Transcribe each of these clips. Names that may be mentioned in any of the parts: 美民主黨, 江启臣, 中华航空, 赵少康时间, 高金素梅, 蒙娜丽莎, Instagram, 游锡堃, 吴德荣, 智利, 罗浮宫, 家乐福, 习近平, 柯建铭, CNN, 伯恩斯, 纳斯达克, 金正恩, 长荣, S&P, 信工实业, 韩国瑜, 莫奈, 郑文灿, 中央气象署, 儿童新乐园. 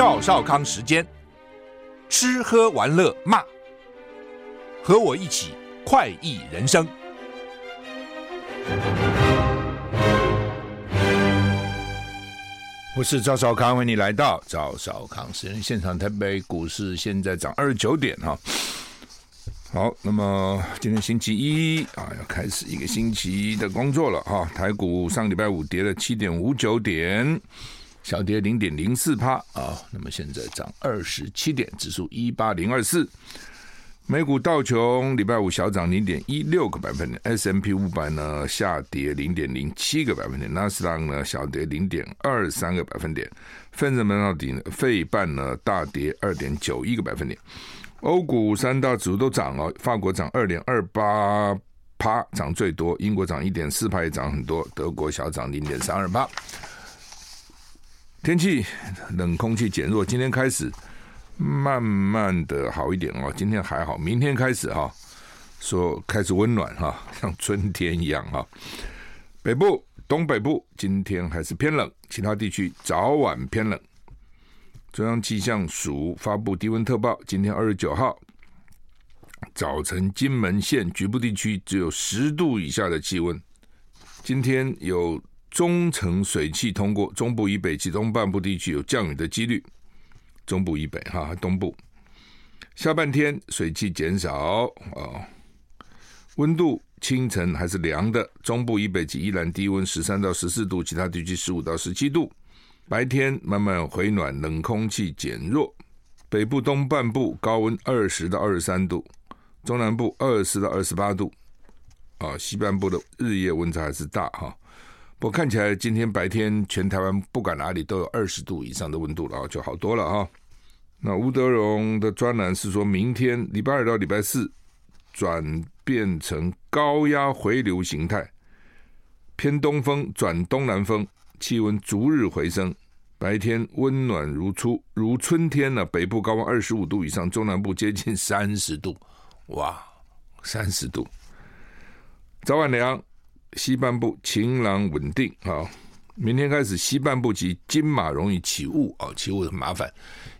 赵少康时间，吃喝玩乐骂，和我一起快意人生。我是赵少康，欢迎你来到赵少康时间现场。台北股市现在涨29点哈。好，那么今天星期一啊，要开始一个星期的工作了哈。台股上礼拜五跌了 7.59 点，小跌 0.04% 啊，那么现在涨27点，指数 18024。美股道琼礼拜五小涨 0.16 个百分点 ，S&P 500呢下跌 0.07 个百分点，纳斯达克呢小跌 0.23 个百分点，费半呢大跌 2.91 个百分点。欧股三大指数都涨哦，法国涨 2.28%， 涨最多，英国涨 1.4% 也涨很多，德国小涨 0.32%。天气冷空气减弱，今天开始慢慢的好一点哦，今天还好，明天开始哈、哦，说开始温暖哈、哦，像春天一样哈、哦。北部、东北部今天还是偏冷，其他地区早晚偏冷。中央气象署发布低温特报，今天29号早晨，金门县局部地区只有10度以下的气温。今天有中层水汽通过，中部以北及东半部地区有降雨的几率。中部以北哈，东部下半天水汽减少哦，温度清晨还是凉的，中部以北及宜兰低温13到14度，其他地区15到17度。白天慢慢回暖，冷空气减弱。北部东半部高温20到23度，中南部20到28度，啊，西半部的日夜温差还是大哈。不过看起来今天白天全台湾不管哪里都有20度以上的温度了，就好多了哈。那吴德荣的专栏是说，明天礼拜二到礼拜四转变成高压回流形态，偏东风转东南风。气温逐日回升，白天温暖如初，如春天呢、啊。北部高温25度以上，中南部接近30度，哇，30度。早晚凉，西半部晴朗稳定啊。明天开始，西半部及金马容易起雾啊，起雾很麻烦，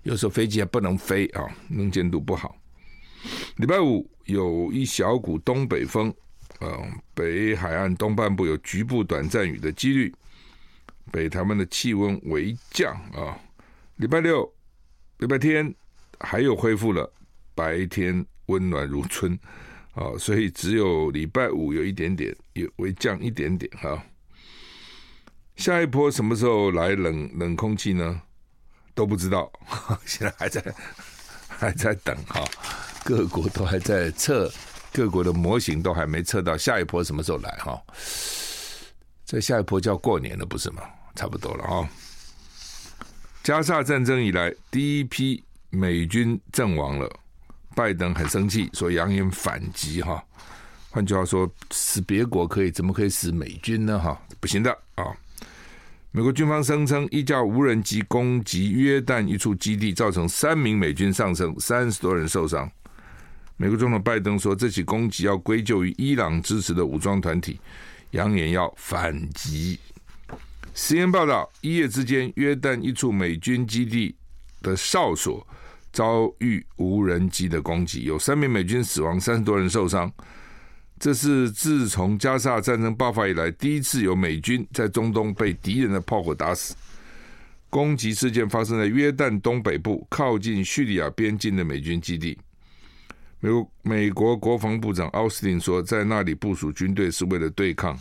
有时候飞机还不能飞啊，能见度不好。礼拜五有一小股东北风，北海岸东半部有局部短暂雨的几率。北台湾的气温微降啊，礼拜六、礼拜天还有恢复了，白天温暖如春啊，所以只有礼拜五有一点点，有微降一点点啊。下一波什么时候来冷空气呢？都不知道，现在还在等啊，各国都还在测，各国的模型都还没测到下一波什么时候来哈。这下一波叫过年了，不是吗？差不多了啊、哦。加沙战争以来，第一批美军阵亡了，拜登很生气，说扬言反击哈。换句话说，死别国可以，怎么可以死美军呢？哈，不行的啊、哦。美国军方声称，一架无人机攻击约旦一处基地，造成3名美军丧生，30多人受伤。美国总统拜登说，这起攻击要归咎于伊朗支持的武装团体。扬言要反击。CNN报道，一夜之间，约旦一处美军基地的哨所遭遇无人机的攻击，有3名美军死亡，30多人受伤。这是自从加沙战争爆发以来，第一次有美军在中东被敌人的炮火打死。攻击事件发生在约旦东北部靠近叙利亚边境的美军基地。美国国防部长奥斯汀说，在那里部署军队是为了对抗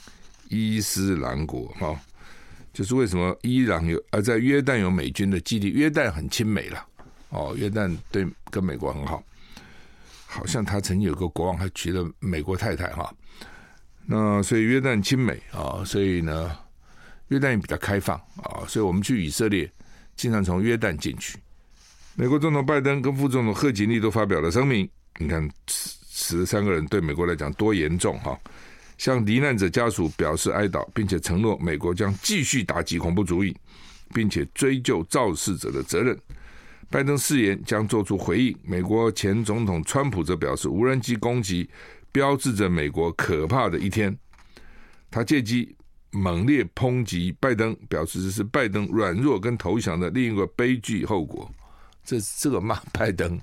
伊斯兰国、哦、就是为什么在约旦有美军的基地，约旦很亲美了、哦、约旦对跟美国很好，好像他曾经有个国王还娶了美国太太、哦、那所以约旦亲美、哦、所以呢约旦也比较开放、哦、所以我们去以色列经常从约旦进去。美国总统拜登跟副总统贺锦丽都发表了声明，你看死了3个人对美国来讲多严重哈！向罹难者家属表示哀悼，并且承诺美国将继续打击恐怖主义，并且追究肇事者的责任。拜登誓言将做出回应。美国前总统川普则表示，无人机攻击标志着美国可怕的一天。他借机猛烈抨击拜登，表示这是拜登软弱跟投降的另一个悲剧后果。这个骂拜登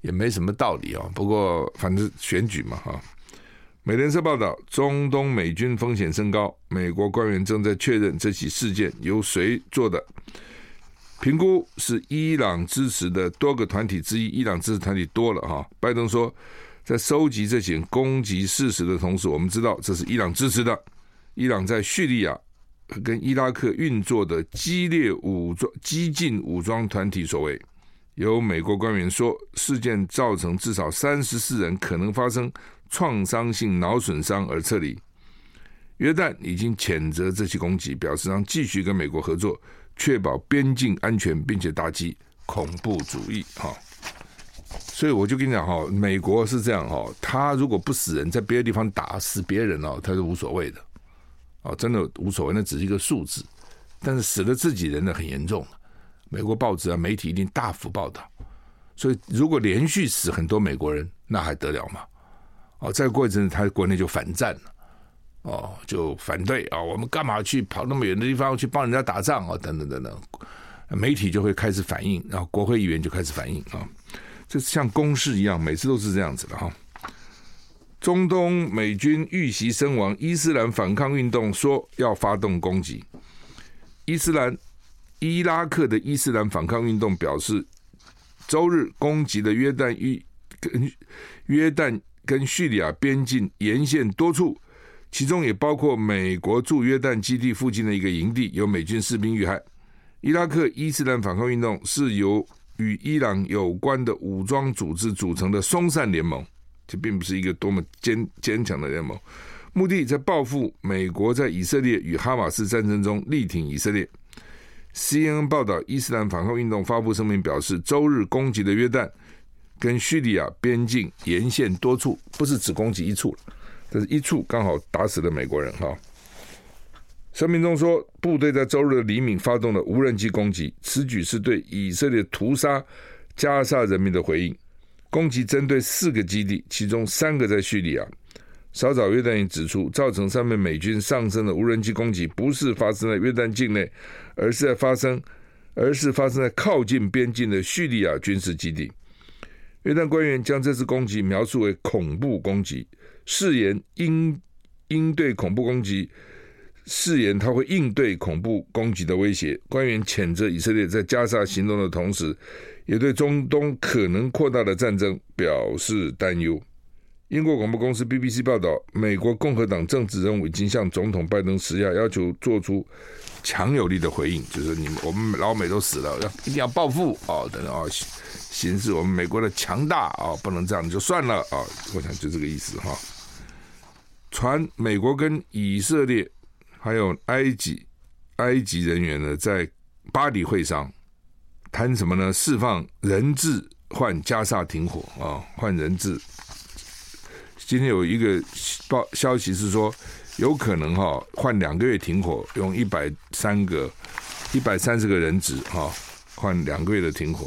也没什么道理哦，不过反正选举嘛哈。美联社报道，中东美军风险升高，美国官员正在确认这起事件由谁做的，评估是伊朗支持的多个团体之一，伊朗支持团体多了哈。拜登说，在收集这些攻击事实的同时，我们知道这是伊朗支持的，伊朗在叙利亚跟伊拉克运作的激进武装团体所为。有美国官员说，事件造成至少34人可能发生创伤性脑损伤而撤离。约旦已经谴责这起攻击，表示将继续跟美国合作，确保边境安全，并且打击恐怖主义。所以我就跟你讲，美国是这样，他如果不死人，在别的地方打死别人，他是无所谓的，真的无所谓，那只是一个数字。但是死了自己人呢，很严重，美国报纸啊、媒体一定大幅报道。所以如果连续死很多美国人，那还得了吗？再过一阵他国内就反战了，就反对我们干嘛去跑那么远的地方去帮人家打仗等等等等，媒体就会开始反应，然后国会议员就开始反应这像公事一样，每次都是这样子的中东美军遇袭身亡，伊斯兰反抗运动说要发动攻击。伊拉克的伊斯兰反抗运动表示，周日攻击的约旦跟叙利亚边境沿线多处，其中也包括美国驻约旦基地附近的一个营地，有美军士兵遇害。伊拉克伊斯兰反抗运动是由与伊朗有关的武装组织组成的松散联盟，这并不是一个多么坚强的联盟，目的在报复美国在以色列与哈马斯战争中力挺以色列。 CNN 报道，伊斯兰反抗运动发布声明表示，周日攻击的约旦跟叙利亚边境沿线多处，不是只攻击一处，但是一处刚好打死了美国人声明中说，部队在周日的黎明发动了无人机攻击，此举是对以色列屠杀加沙人民的回应。攻击针对4个基地，其中3个在叙利亚。稍早约旦也指出，造成上面美军上升的无人机攻击不是发生在约旦境内，而是发生在靠近边境的叙利亚军事基地。约旦官员将这次攻击描述为恐怖攻击，誓言他会应对恐怖攻击的威胁。官员谴责以色列在加沙行动的同时，也对中东可能扩大的战争表示担忧。英国广播公司 BBC 报道，美国共和党政治人物已经向总统拜登施压，要求做出强有力的回应，就是我们老美都死了，一定要报复显示我们美国的强大不能这样就算了我想就这个意思传美国跟以色列还有埃及人员呢在巴黎会商谈什么呢？释放人质换加沙停火换人质。今天有一个消息是说，有可能换2个月停火，用130个人质换2个月的停火。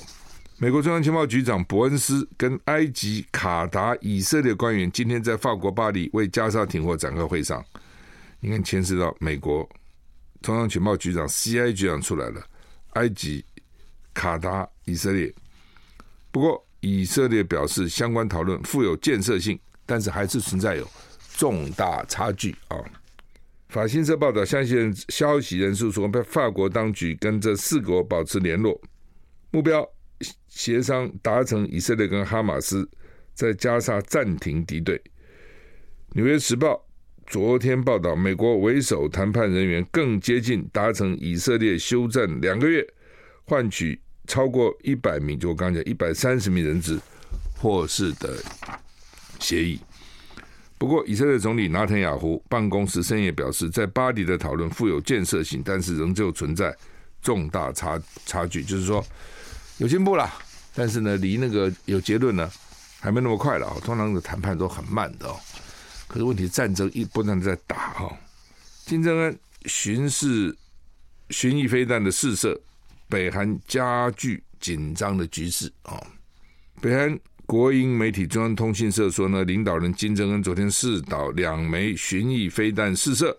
美国中央情报局长伯恩斯跟埃及、卡达、以色列官员今天在法国巴黎为加沙停火展开会商。你看，牵涉到美国中央情报局长 CIA 局长出来了，埃及、卡达、以色列。不过以色列表示，相关讨论富有建设性，但是还是存在有重大差距法新社报道，消息人士说，法国当局跟这4国保持联络，目标协商达成以色列跟哈马斯在加沙暂停敌对。纽约时报昨天报道，美国为首谈判人员更接近达成以色列休战2个月，换取超过100名，就我刚才130名人质获释的协议。不过以色列总理纳坦雅胡办公室深夜表示，在巴黎的讨论富有建设性，但是仍旧存在重大差距，就是说有进步了，但是呢，离那个有结论呢，还没那么快了通常的谈判都很慢的可是问题，战争一不断在打金正恩巡弋飞弹的试射，北韩加剧紧张的局势北韩国营媒体中央通讯社说呢，领导人金正恩昨天试导2枚巡弋飞弹试射，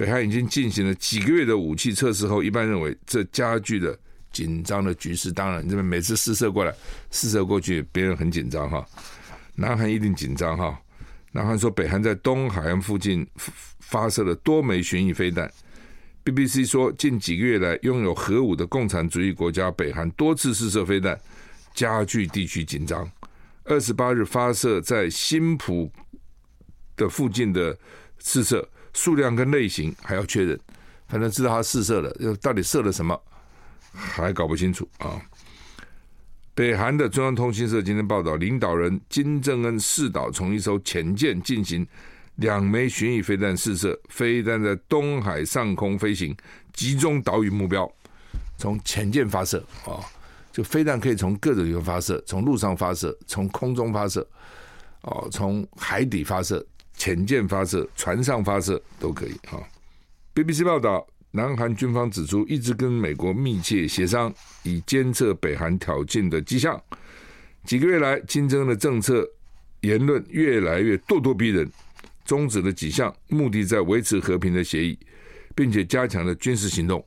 北韩已经进行了几个月的武器测试后，一般认为这加剧了紧张的局势。当然这边每次试射过来试射过去，别人很紧张哈，南韩一定紧张哈。南韩说北韩在东海岸附近发射了多枚巡弋飞弹。 BBC 说近几个月来拥有核武的共产主义国家北韩多次试射飞弹，加剧地区紧张。28日发射在新浦的附近的试射，数量跟类型还要确认，反正知道他试射了，到底射了什么还搞不清楚啊。北韩的中央通讯社今天报道，领导人金正恩试导从一艘潜舰进行2枚巡弋飞弹试射，飞弹在东海上空飞行，集中岛屿目标，从潜舰发射啊。就飞弹可以从各种地方发射，从陆上发射，从空中发射，从海底发射，潜舰发射，船上发射都可以。BBC 报道，南韩军方指出，一直跟美国密切协商，以监测北韩挑衅的迹象。几个月来，金正恩的政策言论越来越咄咄逼人，终止了几项目的在维持和平的协议，并且加强了军事行动。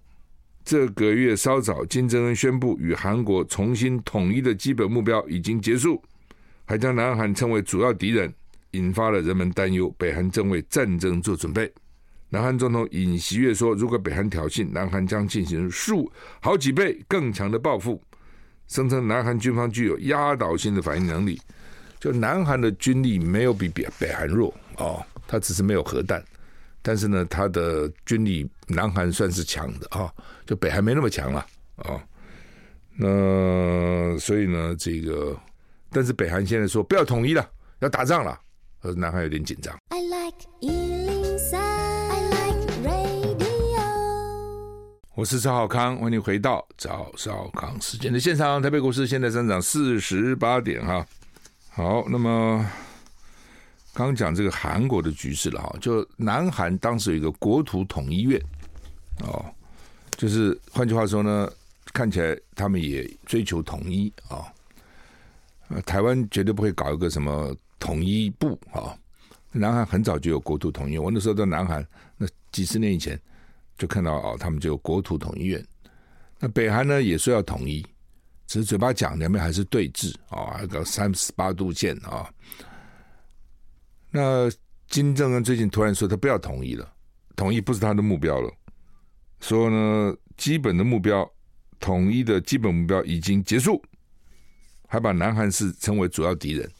这个月稍早，金正恩宣布与韩国重新统一的基本目标已经结束，还将南韩称为主要敌人，引发了人们担忧北韩正为战争做准备。南韩总统尹锡悦说，如果北韩挑衅，南韩将进行好几倍更强的报复，声称南韩军方具有压倒性的反应能力。就南韩的军力没有比北韩弱他只是没有核弹，但是呢，他的军力南韩算是强的就北韩没那么强了那所以呢，但是北韩现在说不要统一了，要打仗了，南韩有点紧张。I like inside, I like radio。 我是赵少康，欢迎回到赵少康时间的现场。台北股市现在上涨48点哈。好，那么刚讲这个韩国的局势了，就南韩当时有一个国土统一院就是换句话说呢，看起来他们也追求统一台湾绝对不会搞一个什么统一部南韩很早就有国土统一院，我那时候在南韩，那几十年以前就看到他们就有国土统一院。那北韩呢也说要统一，只是嘴巴讲，两边还是对峙还搞38度线那金正恩最近突然说他不要统一了，统一不是他的目标了，说呢基本的目标，统一的基本目标已经结束，还把南韩是称为主要敌人。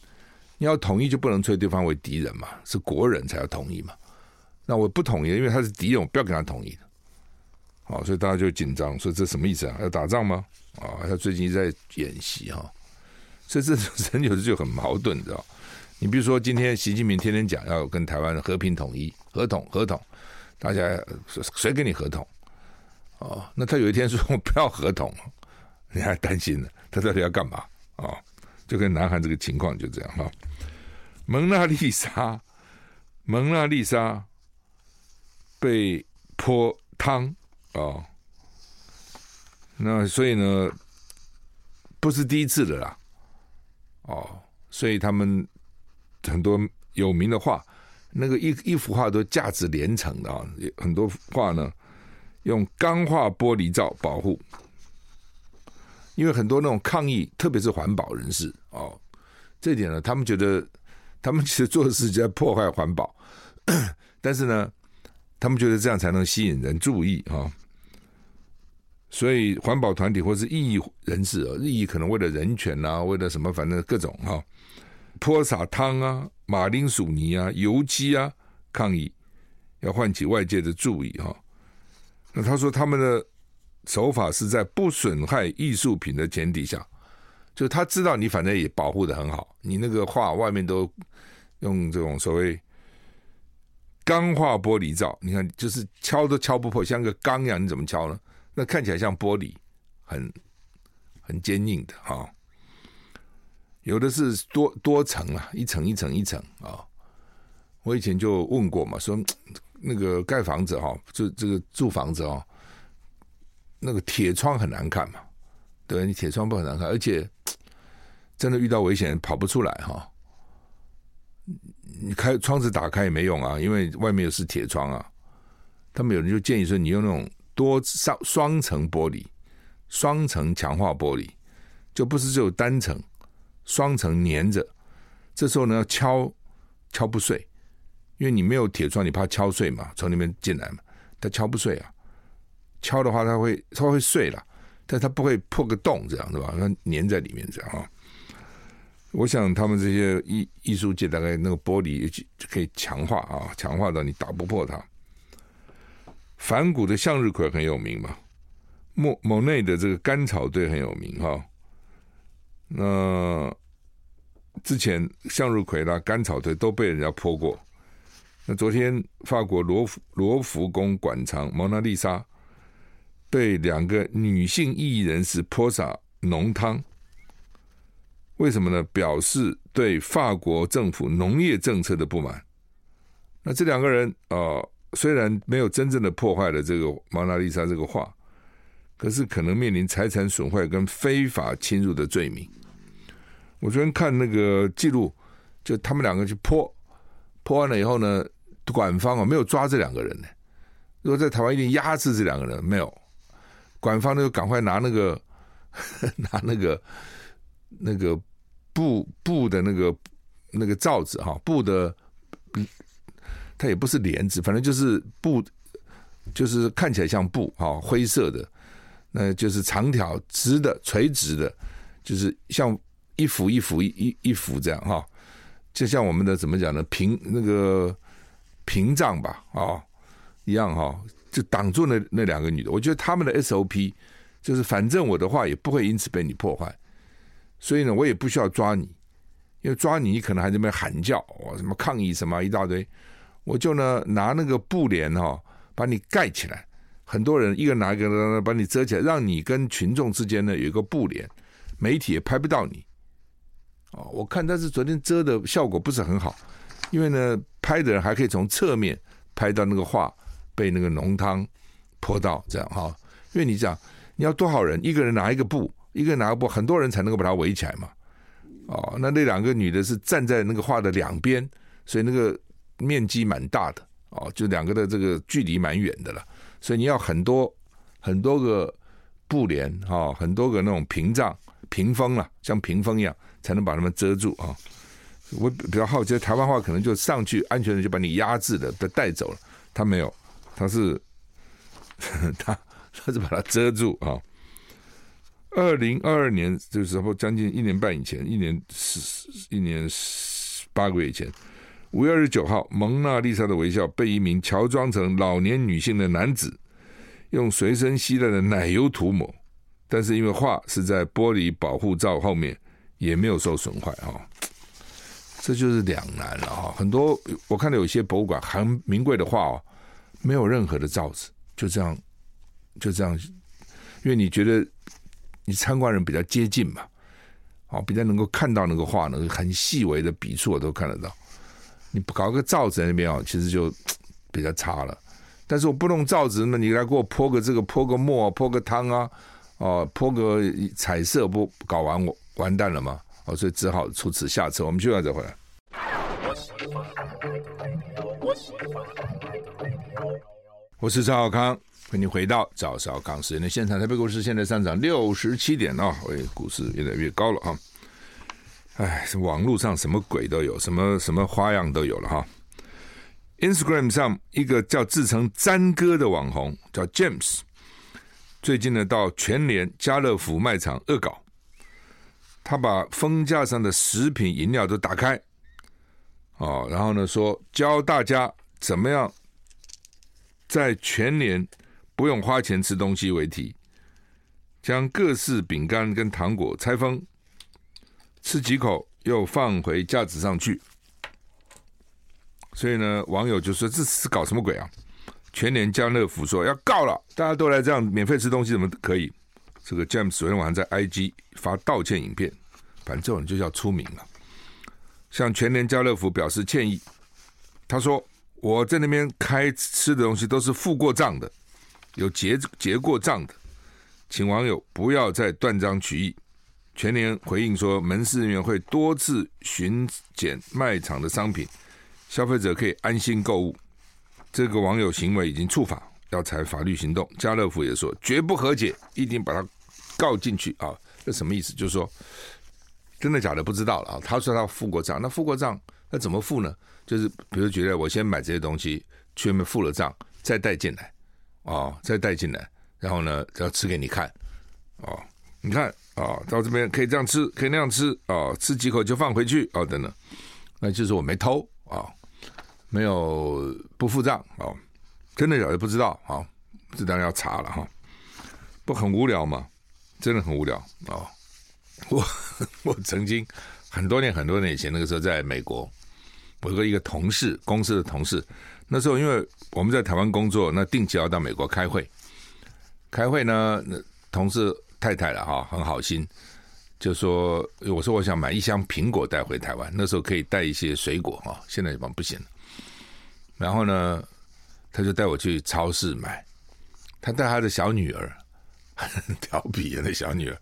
你要统一就不能吹对方为敌人嘛，是国人才要统一嘛。那我不统一，因为他是敌人，我不要跟他统一。所以大家就紧张，说这什么意思啊？要打仗吗？他最近在演习所以这人有时就很矛盾，知道？你比如说今天习近平天天讲要跟台湾和平统一，合同大家谁给你合同那他有一天说我不要合同，你还担心呢，他到底要干嘛就跟南韩这个情况就这样蒙娜丽莎被泼汤那所以呢不是第一次的啦所以他们很多有名的画，那个 一幅画都价值连城的很多画呢用钢化玻璃罩保护，因为很多那种抗议，特别是环保人士这一点呢，他们觉得他们其实做的事情在破坏环保，但是呢他们觉得这样才能吸引人注意所以环保团体或是异议人士异议可能为了人权为了什么，反正各种泼洒汤马铃薯泥油漆抗议，要唤起外界的注意那他说他们的手法是在不损害艺术品的前提下，就他知道你反正也保护得很好，你那个画外面都用这种所谓钢化玻璃罩，你看就是敲都敲不破，像个钢一样，你怎么敲呢？那看起来像玻璃，很坚硬的有的是多层一层我以前就问过嘛，说那个盖房子就这个住房子那个铁窗很难看嘛，对，你铁窗不很难看，而且真的遇到危险跑不出来你开窗子打开也没用因为外面又是铁窗他们有人就建议说你用那种多双层玻璃，双层强化玻璃，就不是只有单层，双层粘着，这时候呢要敲不碎，因为你没有铁窗，你怕敲碎嘛，从那边进来嘛，它敲不碎啊，敲的话它会碎了，但它不会破个洞这样对吧，它粘在里面这样啊。我想他们这些艺术界大概那个玻璃可以强化啊，强化到你打不破它。梵谷的向日葵很有名嘛，某内的这个甘草堆很有名哈、哦。那之前向日葵啦、甘草堆都被人家破过。那昨天法国罗浮宫馆藏蒙娜丽莎被两个女性异议人士泼洒浓汤。为什么呢？表示对法国政府农业政策的不满。那这两个人虽然没有真正的破坏了这个蒙娜丽莎这个画，可是可能面临财产损坏跟非法侵入的罪名。我昨天看那个记录，就他们两个去泼完了以后呢，馆方没有抓这两个人呢。如果在台湾一定压制这两个人，没有，馆方就赶快拿那个布的那个罩子哈，布的，它也不是帘子，反正就是布，就是看起来像布哈，灰色的，那就是长条直的垂直的，就是像一幅一幅一幅这样哈，就像我们的怎么讲呢，屏障吧啊一样哈，就挡住那两个女的。我觉得他们的 SOP 就是反正我的话也不会因此被你破坏。所以呢，我也不需要抓你，因为抓你可能还在那边喊叫、什么抗议什么一大堆，我就呢拿那个布帘把你盖起来，很多人一个拿一个把你遮起来，让你跟群众之间呢有一个布帘，媒体也拍不到你。我看但是昨天遮的效果不是很好，因为呢拍的人还可以从侧面拍到那个画被那个浓汤泼到这样哈，因为你讲你要多少人，一个人拿一个布。一个拿个布，很多人才能够把它围起来嘛。那两个女的是站在那个画的两边，所以那个面积蛮大的，就两个的这个距离蛮远的了。所以你要很多很多个布帘很多个那种屏障、屏风啦，像屏风一样才能把它们遮住啊。我比较好奇，台湾话可能就上去，安全人就把你压制了，被带走了。他没有，他是他是把它遮住啊。2022年就是时候，将近一年半以前，1年8个月以前，5月29号，蒙娜丽莎的微笑被一名乔装成老年女性的男子用随身携带的奶油涂抹，但是因为画是在玻璃保护罩后面，也没有受损坏。这就是两难了。很多我看到有些博物馆很名贵的画没有任何的罩子，就这样，因为你觉得你参观人比较接近嘛，比较能够看到那个画呢，很细微的笔触我都看得到。你搞个罩子在那边其实就比较差了。但是我不弄罩子，那你来给我泼个这个，泼个墨，泼个汤泼个彩色，不搞完我完蛋了嘛。所以只好出此下策。我们去完再回来。我是赵少康。欢迎回到赵少康时间的现场，台北股市现在上涨67点股市越来越高了。网络上什么鬼都有，什么花样都有了。Instagram 上一个叫自称詹哥的网红叫 James， 最近呢到全联家乐福卖场恶搞，他把封架上的食品饮料都打开，然后呢说教大家怎么样在全联不用花钱吃东西为题，将各式饼干跟糖果拆封，吃几口又放回架子上去。所以呢，网友就说这是搞什么鬼啊？全联家乐福说要告了，大家都来这样免费吃东西怎么可以？这个 James 昨天晚上在 IG 发道歉影片，反正这种人就叫出名了。向全联家乐福表示歉意，他说我在那边开吃的东西都是付过账的。有结过账的，请网友不要再断章取义。全联回应说，门市人员会多次巡检卖场的商品，消费者可以安心购物。这个网友行为已经触法，要采法律行动。家乐福也说绝不和解，一定把它告进去啊。这什么意思？就是说真的假的不知道了啊。他说他付过账，那付过账那怎么付呢？就是比如觉得我先买这些东西去外面付了账，再带进来哦，再带进来，然后呢要吃给你看哦，你看哦，到这边可以这样吃，可以那样吃哦，吃几口就放回去哦，等等，那就是我没偷哦，没有不付账哦，真的假的不知道哦，这当然要查了哈、哦，不很无聊吗？真的很无聊哦。我曾经很多年以前那个时候在美国，我有一个同事，公司的同事，那时候因为我们在台湾工作，那定期要到美国开会，开会呢，同事太太了哈，很好心，就说我说我想买一箱苹果带回台湾，那时候可以带一些水果哈，现在也不行了。然后呢，他就带我去超市买，他带他的小女儿，很调皮的小女儿，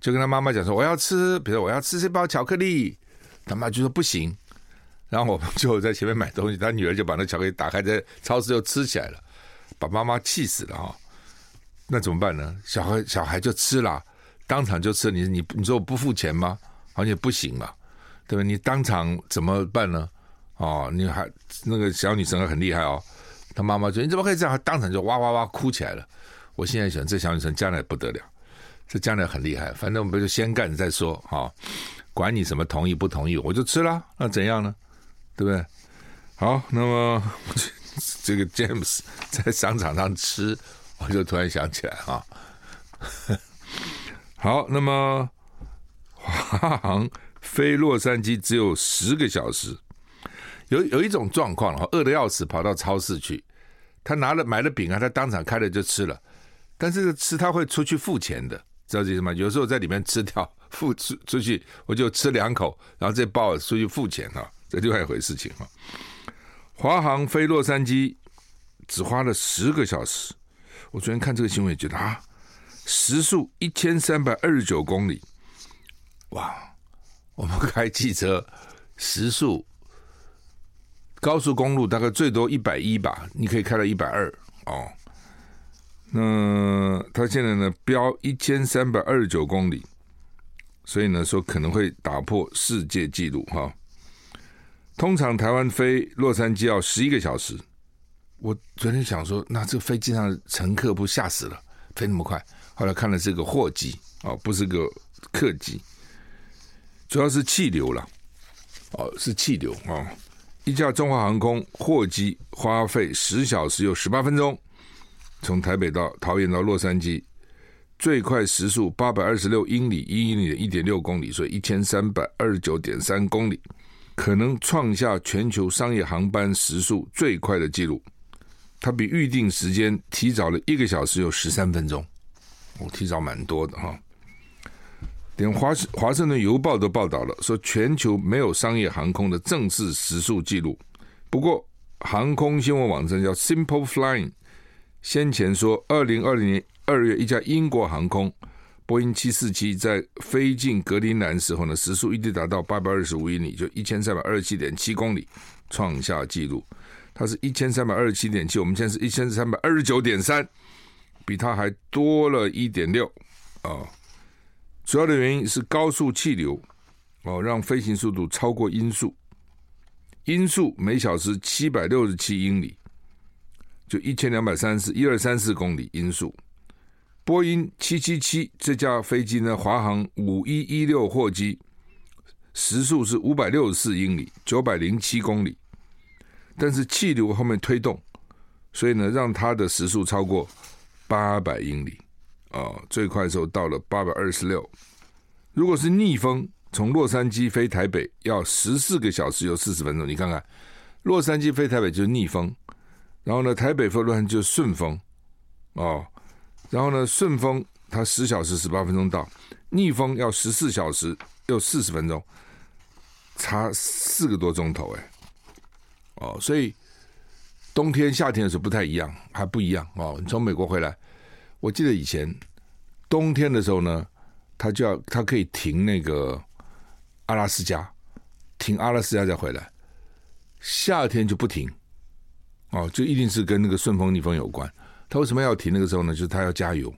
就跟他妈妈讲说我要吃，比如说我要吃这包巧克力，他妈就说不行。然后我就在前面买东西，他女儿就把那巧克力打开，在超市就吃起来了，把妈妈气死了哈。那怎么办呢？小孩就吃了，当场就吃了。你说我不付钱吗？好像不行嘛，对吧？你当场怎么办呢？哦，你还那个小女生很厉害哦，她妈妈说你怎么可以这样？当场就哇哇哇哭起来了。我现在想这小女生将来不得了，这将来很厉害。反正我们就先干再说哦，管你什么同意不同意，我就吃了，那怎样呢？对不对？好，那么这个 James 在商场上吃，我就突然想起来啊。好，那么华航飞洛杉矶只有10个小时，有一种状况了，饿得要死，跑到超市去，他买了饼啊，他当场开了就吃了，但是吃他会出去付钱的，知道这意思吗？有时候在里面吃掉，付出去我就吃2口，然后再抱出去付钱啊。这另外一回事情啊，华航飞洛杉矶只花了10个小时。我昨天看这个新闻也觉得啊，时速1329公里，哇！我们开汽车时速，高速公路大概最多110吧，你可以开到120哦。那他现在呢标1329公里，所以呢说可能会打破世界纪录哈。通常台湾飞洛杉矶要11个小时，我昨天想说，那这飞机上的乘客不吓死了，飞那么快。后来看了是个货机哦，不是个客机，主要是气流了哦，是气流哦。一架中华航空货机花费10小时又18分钟，从台北到桃园到洛杉矶，最快时速826英里，1英里的 1.6 公里，所以 1329.3 公里。可能创下全球商业航班时速最快的记录，它比预定时间提早了1个小时又13分钟，我提早蛮多的哈。连华盛顿邮报都报道了，说全球没有商业航空的正式时速记录。不过航空新闻网站叫 Simple Flying 先前说2020年2月，一架英国航空波音747在飞进格陵兰时候呢，时速一度达到825英里，就 1327.7 公里创下纪录。它是 1327.7， 我们现在是 1329.3， 比它还多了 1.6、哦、主要的原因是高速气流、哦、让飞行速度超过音速，音速每小时767英里，就 1234公里音速。波音777这架飞机呢，华航5116货机时速是564英里，907公里，但是气流后面推动，所以呢让它的时速超过800英里、哦、最快的时候到了826。如果是逆风，从洛杉矶飞台北要14个小时又40分钟，你看看洛杉矶飞台北就是逆风，然后呢台北飞洛杉矶就是顺风哦，然后呢顺风它10小时18分钟到，逆风要14小时又40分钟，差4个多钟头哎。哦，所以冬天夏天的时候不太一样，还不一样哦。你从美国回来，我记得以前冬天的时候呢，它可以停那个阿拉斯加，停阿拉斯加再回来，夏天就不停哦，就一定是跟那个顺风逆风有关。他为什么要停那个时候呢？就是他要加油，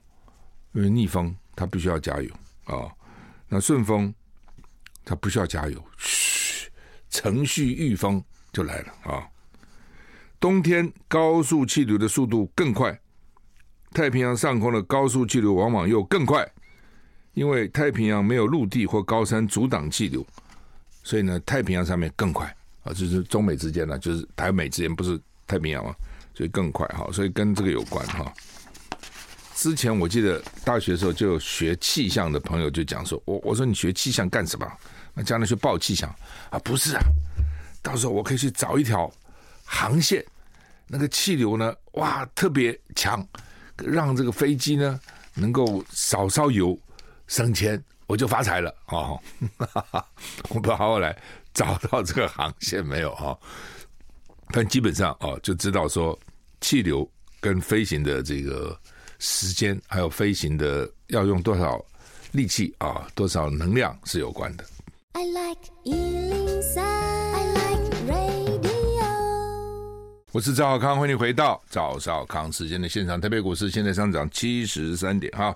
因为逆风他必须要加油啊。那顺风他不需要加油，程序御风就来了啊。冬天高速气流的速度更快，太平洋上空的高速气流往往又更快，因为太平洋没有陆地或高山阻挡气流，所以呢，太平洋上面更快啊，就是中美之间呢、啊，就是台美之间不是太平洋嘛、啊，所以更快哈，所以跟这个有关哈。之前我记得大学的时候就有学气象的朋友就讲说，我说你学气象干什么？那将来去报气象啊？不是啊，到时候我可以去找一条航线，那个气流呢，哇，特别强，让这个飞机呢能够少烧油升迁，我就发财了哦哈哈。我不好好来找到这个航线没有哈、哦，但基本上哦就知道说气流跟飞行的这个时间，还有飞行的要用多少力气啊，多少能量是有关的。I like 103, I like radio。 我是赵少康，欢迎回到赵少康时间的现场。台北股市现在上涨73点哈。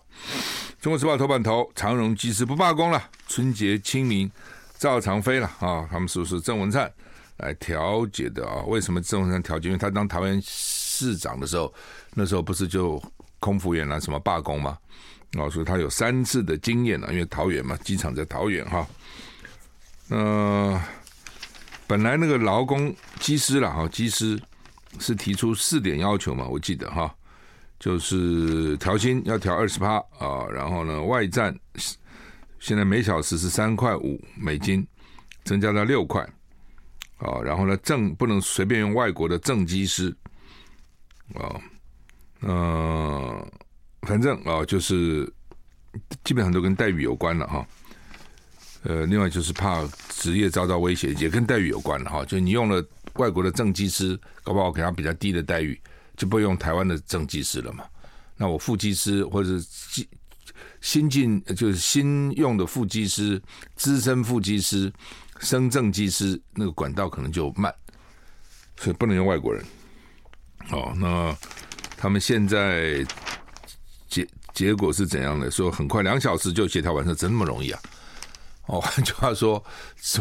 中国时报头版头，长荣机师不罢工了，春节清明照常飞了啊。他们是不是郑文灿来调解的啊？为什么郑文灿调解？因为他当台湾市长的时候，那时候不是就空服员啦、啊、什么罢工嘛，哦，所以他有3次的经验了、啊，因为桃园嘛，机场在桃园哈。本来那个劳工机师啦哈，机师是提出4点要求嘛，我记得哈，就是调薪要调20%啊，然后呢外站现在每小时是$3.5，增加到6块啊，然后呢正不能随便用外国的正机师啊。反正啊，就是基本上都跟待遇有关了哈。另外就是怕职业遭到威胁，也跟待遇有关了哈。就你用了外国的正机师，搞不好给他比较低的待遇，就不用台湾的正机师了嘛。那我副机师或者新进就是新用的副机师、资深副机师、升正机师，那个管道可能就慢，所以不能用外国人。好，那他们现在结果是怎样的？说很快2小时就协调完成，真那么容易啊？哦，换句话说，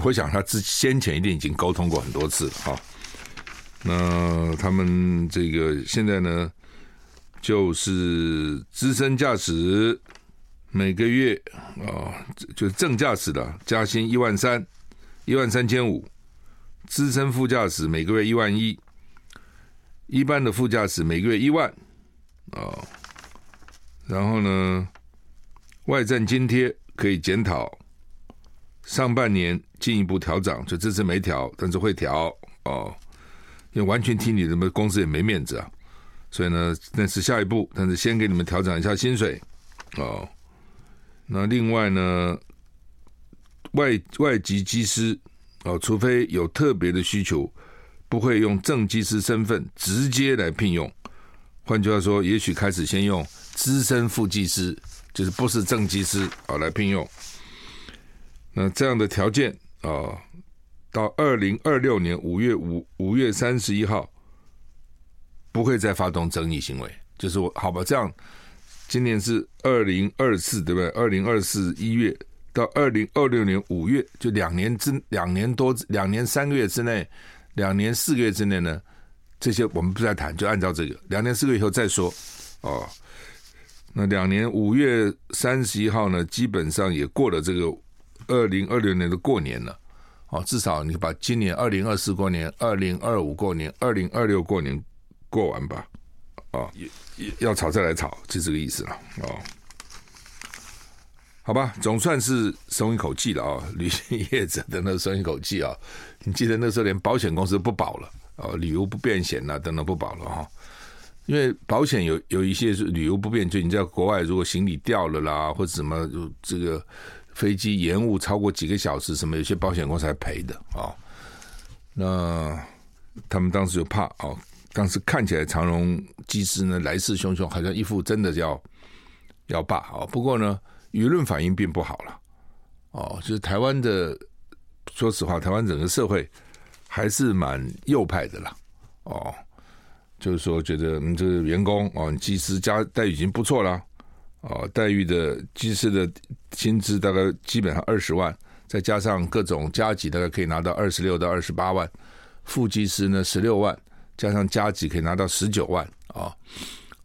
我想他先前一定已经沟通过很多次了哈、哦。那他们这个现在呢，就是资深驾驶每个月啊、哦，就是正驾驶的加薪13000、13500，资深副驾驶每个月11000。一般的副驾驶每个月10000哦，然后呢，外站津贴可以检讨，上半年进一步调涨，就这次没调，但是会调哦，因为完全听你的公司也没面子啊，所以呢，那是下一步，但是先给你们调整一下薪水哦。那另外呢，外籍机师哦，除非有特别的需求，不会用正机师身份直接来聘用，换句话说，也许开始先用资深副机师，就是不是正机师啊来聘用。那这样的条件啊，到2026年5月31号不会再发动争议行为，就是我好吧，这样今年是2024对不对？20241月到2026年5月，就2年多2年3个月之内。2年4个月之内呢，这些我们不再谈，就按照这个2年4个月以后再说哦。那2年5月31号呢，基本上也过了这个2026年的过年了哦。至少你把今年2024过年、2025过年、2026过年过完吧哦，要吵再来吵，就这个意思了哦。好吧，总算是松一口气了啊！旅行业者的那松一口气啊！你记得那时候连保险公司不保了啊，旅游不便险呐、啊、等等不保了哈、啊，因为保险有一些旅游不便，就你在国外如果行李掉了啦，或者什么这个飞机延误超过几个小时什么，有些保险公司还赔的啊。那他们当时就怕啊，当时看起来长荣机师呢来势汹汹，好像一副真的要罢啊。不过呢，舆论反应并不好了哦，就是台湾的，说实话，台湾整个社会还是蛮右派的啦哦，就是说觉得这个员工你技师加待遇已经不错了待遇的技师的薪资大概基本上20万，再加上各种加级大概可以拿到26到28万，副技师呢16万，加上加级可以拿到19万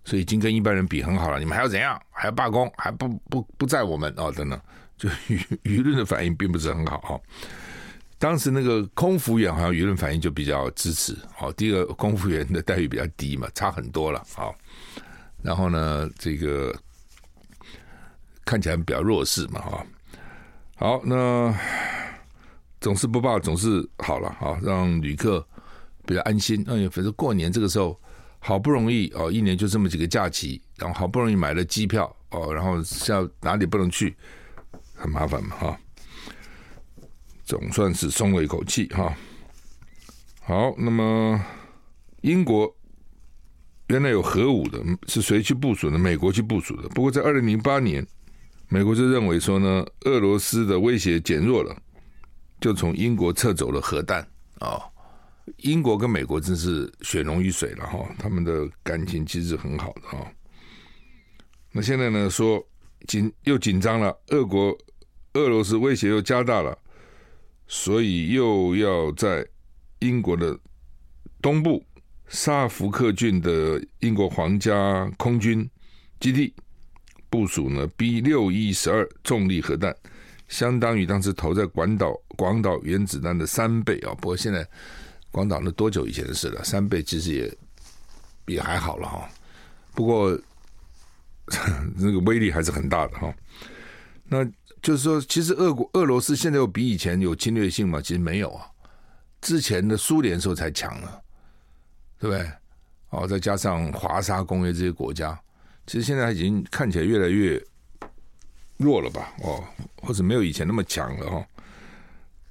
所以已经跟一般人比很好了，你们还要怎样？还要罢工？还不在我们等等，就舆论的反应并不是很好当时那个空服员好像舆论反应就比较支持第一个空服员的待遇比较低嘛，差很多了然后呢这个看起来比较弱势嘛好，那总是不罢总是好了让旅客比较安心反正过年这个时候好不容易一年就这么几个假期，然后好不容易买了机票然后要哪里不能去，很麻烦嘛总算是松了一口气好，那么英国原来有核武的，是谁去部署的？美国去部署的。不过在2008年，美国就认为说呢，俄罗斯的威胁减弱了，就从英国撤走了核弹英国跟美国真是血浓于水了他们的感情其实很好的那现在呢说又紧张了，俄罗斯威胁又加大了，所以又要在英国的东部萨福克郡的英国皇家空军基地部署呢 B6112 重力核弹，相当于当时投在广岛原子弹的3倍不过现在广岛那多久以前的事了，3倍其实也还好了不过那个威力还是很大的那就是说其实俄罗斯现在有比以前有侵略性吗？其实没有之前的苏联时候才强了对不对再加上华沙公约这些国家，其实现在已经看起来越来越弱了吧或者没有以前那么强了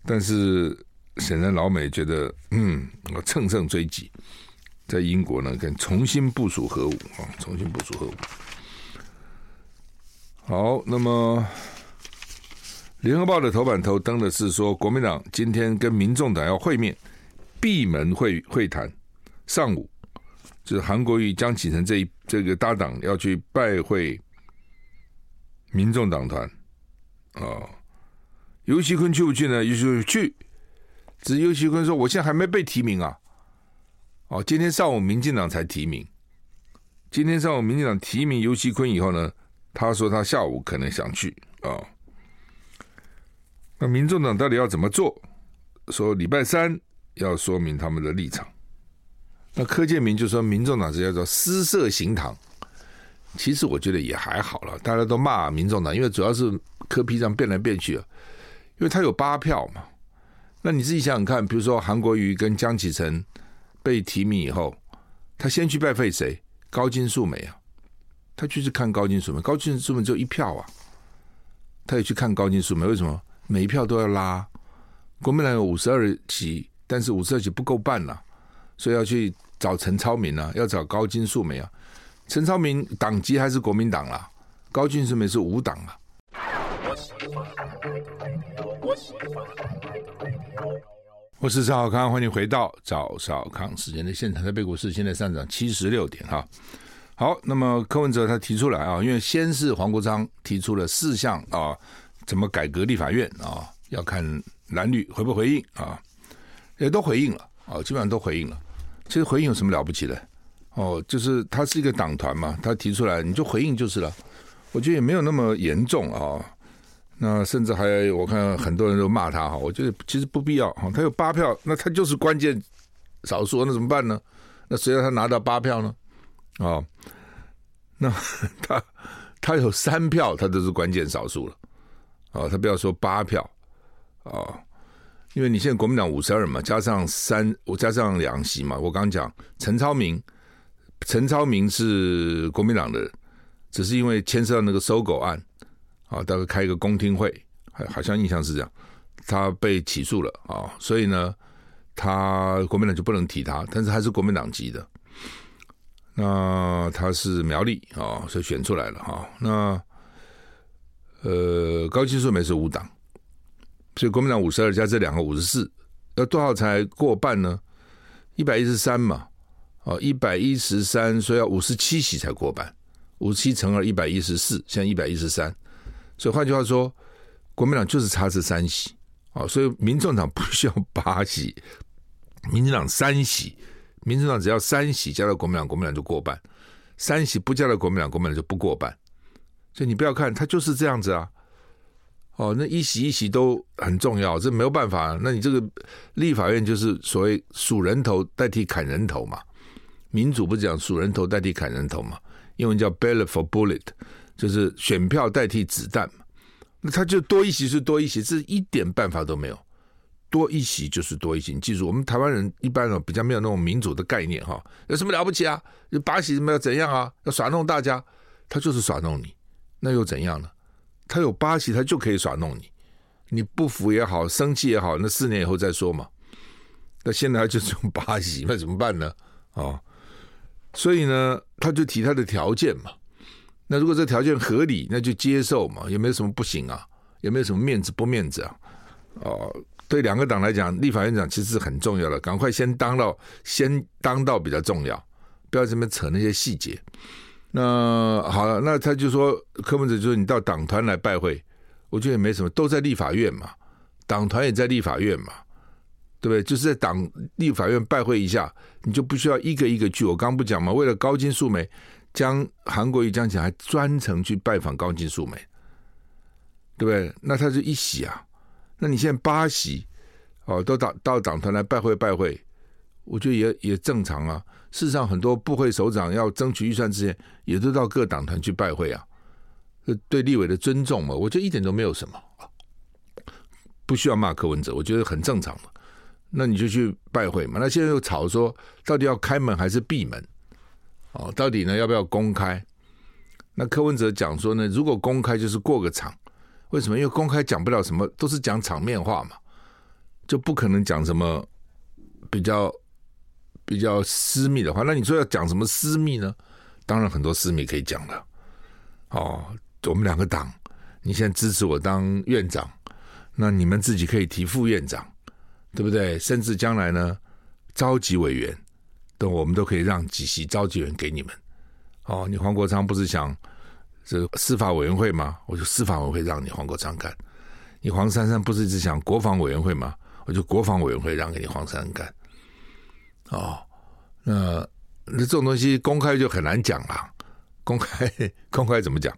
但是显然老美觉得我乘胜追击，在英国呢跟重新部署核武重新部署核武。好，那么联合报的头版头登的是说，国民党今天跟民众党要会面，闭门会谈。上午就是韩国瑜、江启臣这个搭档要去拜会民众党团游锡堃去不去呢？游锡堃去，只是游锡堃说我现在还没被提名今天上午民进党才提名，今天上午民进党提名游锡堃以后呢，他说他下午可能想去那民众党到底要怎么做？说礼拜三要说明他们的立场。那柯建铭就说民众党是叫做私设行堂，其实我觉得也还好了，大家都骂民众党，因为主要是柯 P 这样变来变去因为他有8票嘛。那你自己想想看，比如说韩国瑜跟江启臣被提名以后，他先去拜会谁？高金素梅他就是看高金素梅，高金素梅只有1票他也去看高金素梅，为什么？每一票都要拉，国民党有52席，但是52席不够办了所以要去找陈超明要找高金素梅陈超明党籍还是国民党高金素梅是无党我是赵少康，欢迎回到赵少康时间的现场。台北股市现在上涨76点好，那么柯文哲他提出来因为先是黄国昌提出了4项怎么改革立法院要看蓝绿回不回应也都回应了基本上都回应了。其实回应有什么了不起的就是他是一个党团嘛，他提出来你就回应就是了，我觉得也没有那么严重那甚至还我看很多人都骂他我觉得其实不必要他有8票，那他就是关键少数，那怎么办呢？那谁让他拿到8票呢那他有3票他都是关键少数了他不要说8票因为你现在国民党52嘛，加上2席嘛，我刚讲陈超明是国民党的人，只是因为牵涉到那个收购案大概开一个公听会，好像印象是这样，他被起诉了所以呢他国民党就不能提他，但是他是国民党籍的，那他是苗栗所以选出来了那高金素梅是无党，所以国民党52加这2个54，要多少才过半呢？113嘛113，所以要57席才过半，57乘2 114，现在113，所以换句话说国民党就是差这3席，所以民众党不需要8席，民进党3席，民进党只要3席加到国民党，国民党就过半，3席不加到国民党，国民党就不过半。所以你不要看他就是这样子啊，那一席一席都很重要，这没有办法，那你这个立法院就是所谓数人头代替砍人头嘛，民主不讲数人头代替砍人头嘛，英文叫 ballot for bullet， 就是选票代替子弹嘛，那他就多一席是多一席，这一点办法都没有，多一席就是多一席。你记住我们台湾人一般比较没有那种民主的概念，有什么了不起啊，八席没有怎样啊，要耍弄大家，他就是耍弄你，那又怎样呢？他有八席，他就可以耍弄你，你不服也好，生气也好，那4年以后再说嘛。那现在他就只有八席，那怎么办呢？所以呢，他就提他的条件嘛。那如果这条件合理，那就接受嘛，也没有什么不行啊，也没有什么面子不面子啊。对两个党来讲，立法院长其实是很重要的，赶快先当到比较重要，不要这边扯那些细节。那好了，那他就说柯文哲就说你到党团来拜会，我觉得也没什么，都在立法院嘛，党团也在立法院嘛，对不对？就是在党立法院拜会一下，你就不需要一个一个去。我刚不讲嘛，为了高金素梅，韩国瑜江启还专程去拜访高金素梅，对不对？那他就一席啊，那你现在八席都到党团来拜会，我觉得 也正常啊。事实上很多部会首长要争取预算之前也都到各党团去拜会啊，对立委的尊重嘛，我觉得一点都没有什么，不需要骂柯文哲，我觉得很正常嘛。那你就去拜会嘛。那现在又吵说到底要开门还是闭门，到底呢要不要公开。那柯文哲讲说呢，如果公开就是过个场，为什么？因为公开讲不了什么，都是讲场面话嘛，就不可能讲什么比较私密的话。那你说要讲什么私密呢？当然很多私密可以讲了。我们两个党，你现在支持我当院长，那你们自己可以提副院长，对不对？甚至将来呢，召集委员，等我们都可以让几席召集委员给你们。你黄国昌不是想这司法委员会吗？我就司法委员会让你黄国昌干。你黄珊珊不是一直想国防委员会吗？我就国防委员会让给你黄珊珊干。那这种东西公开就很难讲了。公开怎么讲？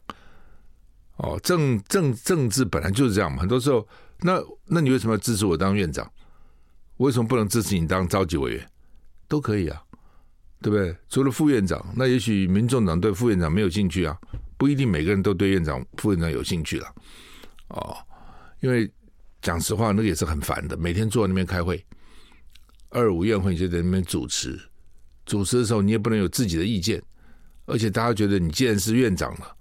政治本来就是这样嘛。很多时候，那你为什么要支持我当院长？为什么不能支持你当召集委员？都可以啊，对不对？除了副院长，那也许民众党对副院长没有兴趣啊，不一定每个人都对院长、副院长有兴趣了。因为讲实话，那个也是很烦的，每天坐在那边开会。25院会就在那边主持的时候你也不能有自己的意见，而且大家觉得你既然是院长了，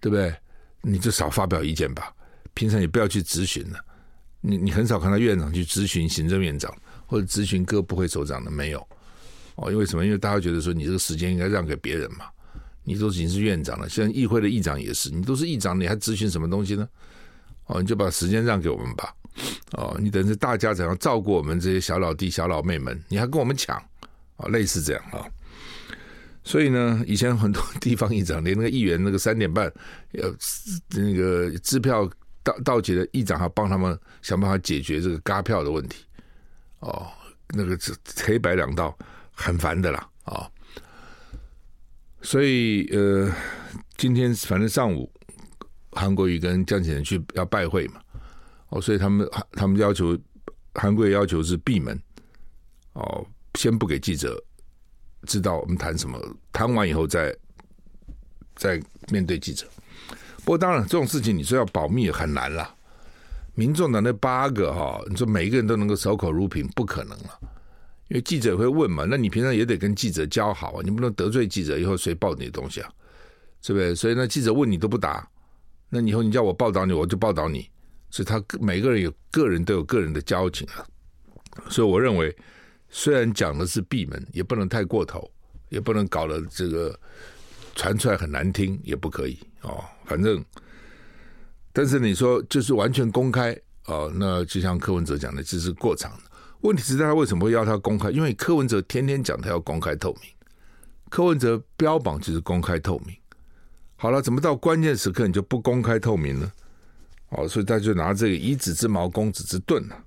对不对？你就少发表意见吧，平常也不要去咨询了。你很少看到院长去咨询行政院长或者咨询各部会首长的，没有。因为什么？因为大家觉得说你这个时间应该让给别人嘛，你都已经是院长了，现在议会的议长也是，你都是议长，你还咨询什么东西呢？你就把时间让给我们吧。你等于是大家怎样照顾我们这些小老弟小老妹们，你还跟我们抢，类似这样所以呢，以前很多地方议长连那个议员那个3点半那个支票到期的议长还帮他们想办法解决这个嘎票的问题，那个黑白两道很烦的啦。所以今天反正上午韩国瑜跟江启臣去要拜会嘛，所以他们要求韩国瑜要求是闭门，先不给记者知道我们谈什么，谈完以后再面对记者。不过当然这种事情你说要保密也很难啦，民众党那8个你说每一个人都能够守口如瓶，不可能了，因为记者会问嘛，那你平常也得跟记者交好你不能得罪记者以后谁报你的东西啊，是不是？所以那记者问你都不答，那以后你叫我报道你我就报道你，所以他每个人有个人都有个人的交情啊。所以我认为虽然讲的是闭门，也不能太过头，也不能搞了这个传出来很难听，也不可以反正。但是你说就是完全公开那就像柯文哲讲的，这是过场。问题是大家为什么会要他公开？因为柯文哲天天讲他要公开透明，柯文哲标榜就是公开透明。好了，怎么到关键时刻你就不公开透明呢？哦，所以他就拿这个以子之矛攻子之盾了。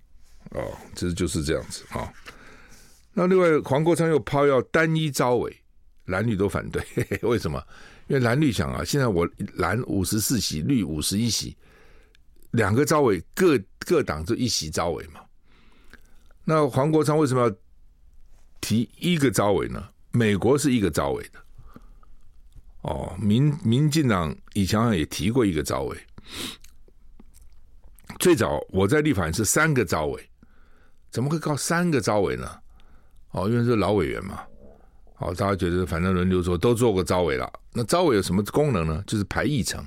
哦，这就是这样子啊、哦。那另外，黄国昌又抛要单一招委，蓝绿都反对，嘿嘿，为什么？因为蓝绿想啊，现在我蓝54席，绿51席，两个招委各党就一席招委嘛。那黄国昌为什么要提一个招委呢？美国是一个招委的，哦，民进党以前也提过一个招委。最早我在立法院是三个招委，怎么会搞三个招委呢？哦，因为是老委员嘛。好，大家觉得反正轮流做，都做过招委了。那招委有什么功能呢？就是排议程。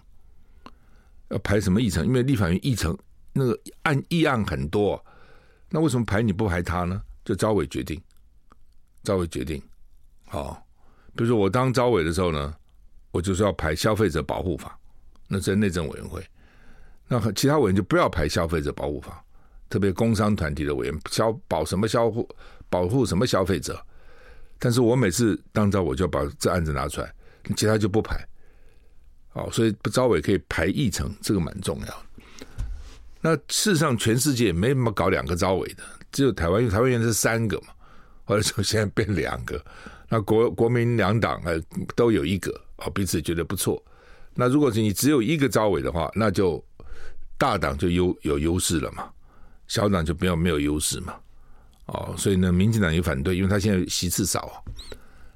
要排什么议程？因为立法院议程那个议案很多、啊，那为什么排你不排他呢？就招委决定，招委决定。好，比如说我当招委的时候呢，我就是要排消费者保护法，那是内政委员会。那其他委员就不要排消费者保护法，特别工商团体的委员保护什么消费者。但是我每次当招我就把这案子拿出来，其他就不排。好，所以招委可以排议程，这个蛮重要的。那事实上全世界没什么搞两个招委的，只有台湾，因为台湾原来是三个嘛，后来就现在变两个。那国民两党都有一个，彼此觉得不错。那如果你只有一个招委的话，那就大党就有优势了嘛，小党就没有优势嘛。哦，所以呢，民进党也反对，因为他现在席次少、啊。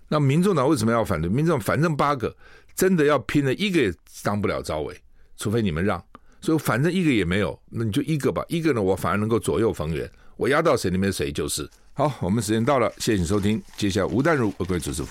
那民众党为什么要反对？民众党反正八个，真的要拼了一个也当不了招委，除非你们让。所以反正一个也没有，那你就一个吧。一个呢，我反而能够左右逢源，我压到谁里面谁就是。好，我们时间到了，谢谢你收听。接下来吴淡如为各位主持服务。